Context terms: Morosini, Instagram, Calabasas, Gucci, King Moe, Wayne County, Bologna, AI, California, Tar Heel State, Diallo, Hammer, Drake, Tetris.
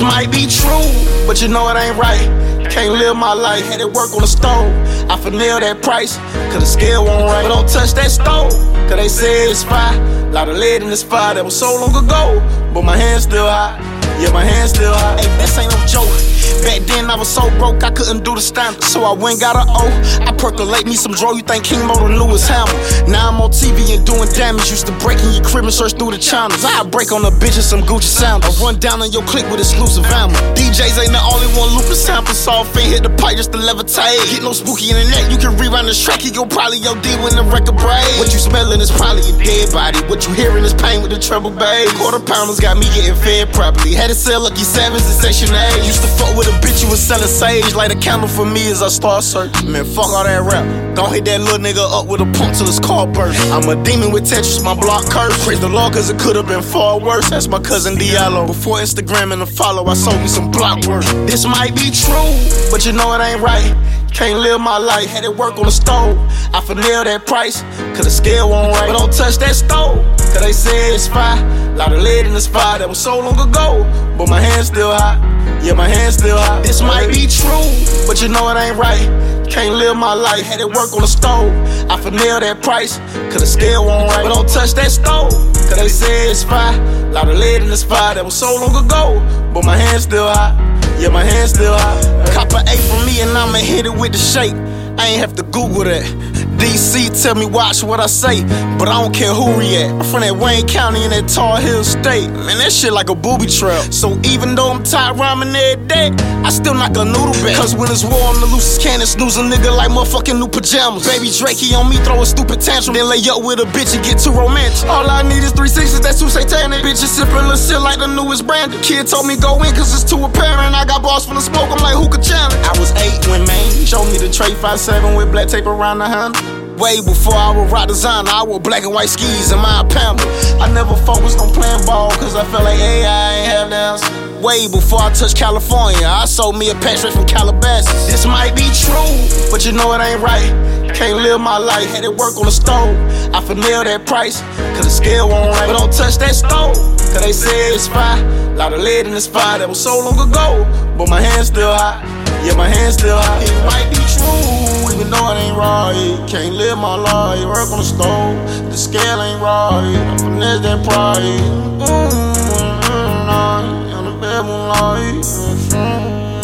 This might be true, but you know it ain't right. Can't live my life, had it work on the stove. I finnail that price, cause the scale won't right. But don't touch that stove, cause they say it's fine. Lot of lead in this fire that was so long ago. But my hand's still hot, yeah, my hand's still hot. Hey, this ain't no joke. Back then I was so broke, I couldn't do the standard. So I went got a O, I percolate me some dro. You think King Moe and Lewis Hammer. Now I'm on TV and doing damage. Used to breaking your crib and search through the channels. I break on a bitch and some Gucci sandals. I run down on your clique with exclusive ammo. DJs ain't the only one looping samples. Soft and hit the pipe just to levitate. Get no spooky in the neck, you can rewind the track. He go probably your D when the record breaks. What you smelling is probably a dead body. What you hearing is pain with the treble bass. Quarter pounders got me getting fed properly. Had to sell Lucky Sevens in Section 8. Used to fuck with a bitch who was selling sage. Light a candle for me as I start searching. Man, fuck all that rap. Don't hit that little nigga up with a pump till his car burst. I'm a demon with Tetris, my block curse. Praise the Lord, cause it could've been far worse. That's my cousin Diallo. Before Instagram and the follow, I sold me some block work. This might be true, but you know it ain't right. Can't live my life, had it work on the stove. I finnail that price, cause the scale won't right. But don't touch that stove, cause they say it's fine. Lot of lead in this fire that was so long ago. But my hand's still hot, yeah, my hand's still hot. This might be true, but you know it ain't right. Can't live my life, had it work on the stove. I finnail that price, cause the scale won't right. But don't touch that stove, cause they say it's fine. Lot of lead in this fire that was so long ago. But my hand's still hot, yeah, my hand's still hot. Cop an A from me and I'ma hit it with the shake. I ain't have to Google that. DC tell me watch what I say, but I don't care who we at. I'm from that Wayne County in that Tar Heel State. Man, that shit like a booby trap. So even though I'm tired rhyming every day, I still knock a noodle back. Cause when it's war, I'm the loosest cannon. Snooze a nigga like motherfucking new pajamas. Baby Drake, he on me, throw a stupid tantrum. Then lay up with a bitch and get too romantic. All I need is 3 6s, that's too satanic. Bitches sipping the shit like the newest brand. Kid told me go in cause it's too apparent. I got balls from the smoke, I'm like who could challenge? I was 8 when Maine showed me the Drake 5-7 with black tape around the Hammer. Way before I would rock designer, I wore black and white skis and my Hammer. I never focused on playing ball cause I felt like AI ain't have downs. Way before I touched California, I sold me a patch straight from Calabasas. This might be true, but you know it ain't right. Can't live my life, had it work on the stove. I finnail that price, cause the scale won't right. But don't touch that stove, cause they say it's fine. Lot of lead in this fire that was so long ago. But my hand's still hot, yeah, my hand's still hot. It might be true, even though it ain't right. Can't live my life, work on the stove. The scale ain't right, I finesse that price. Ooh, in the bedroom light.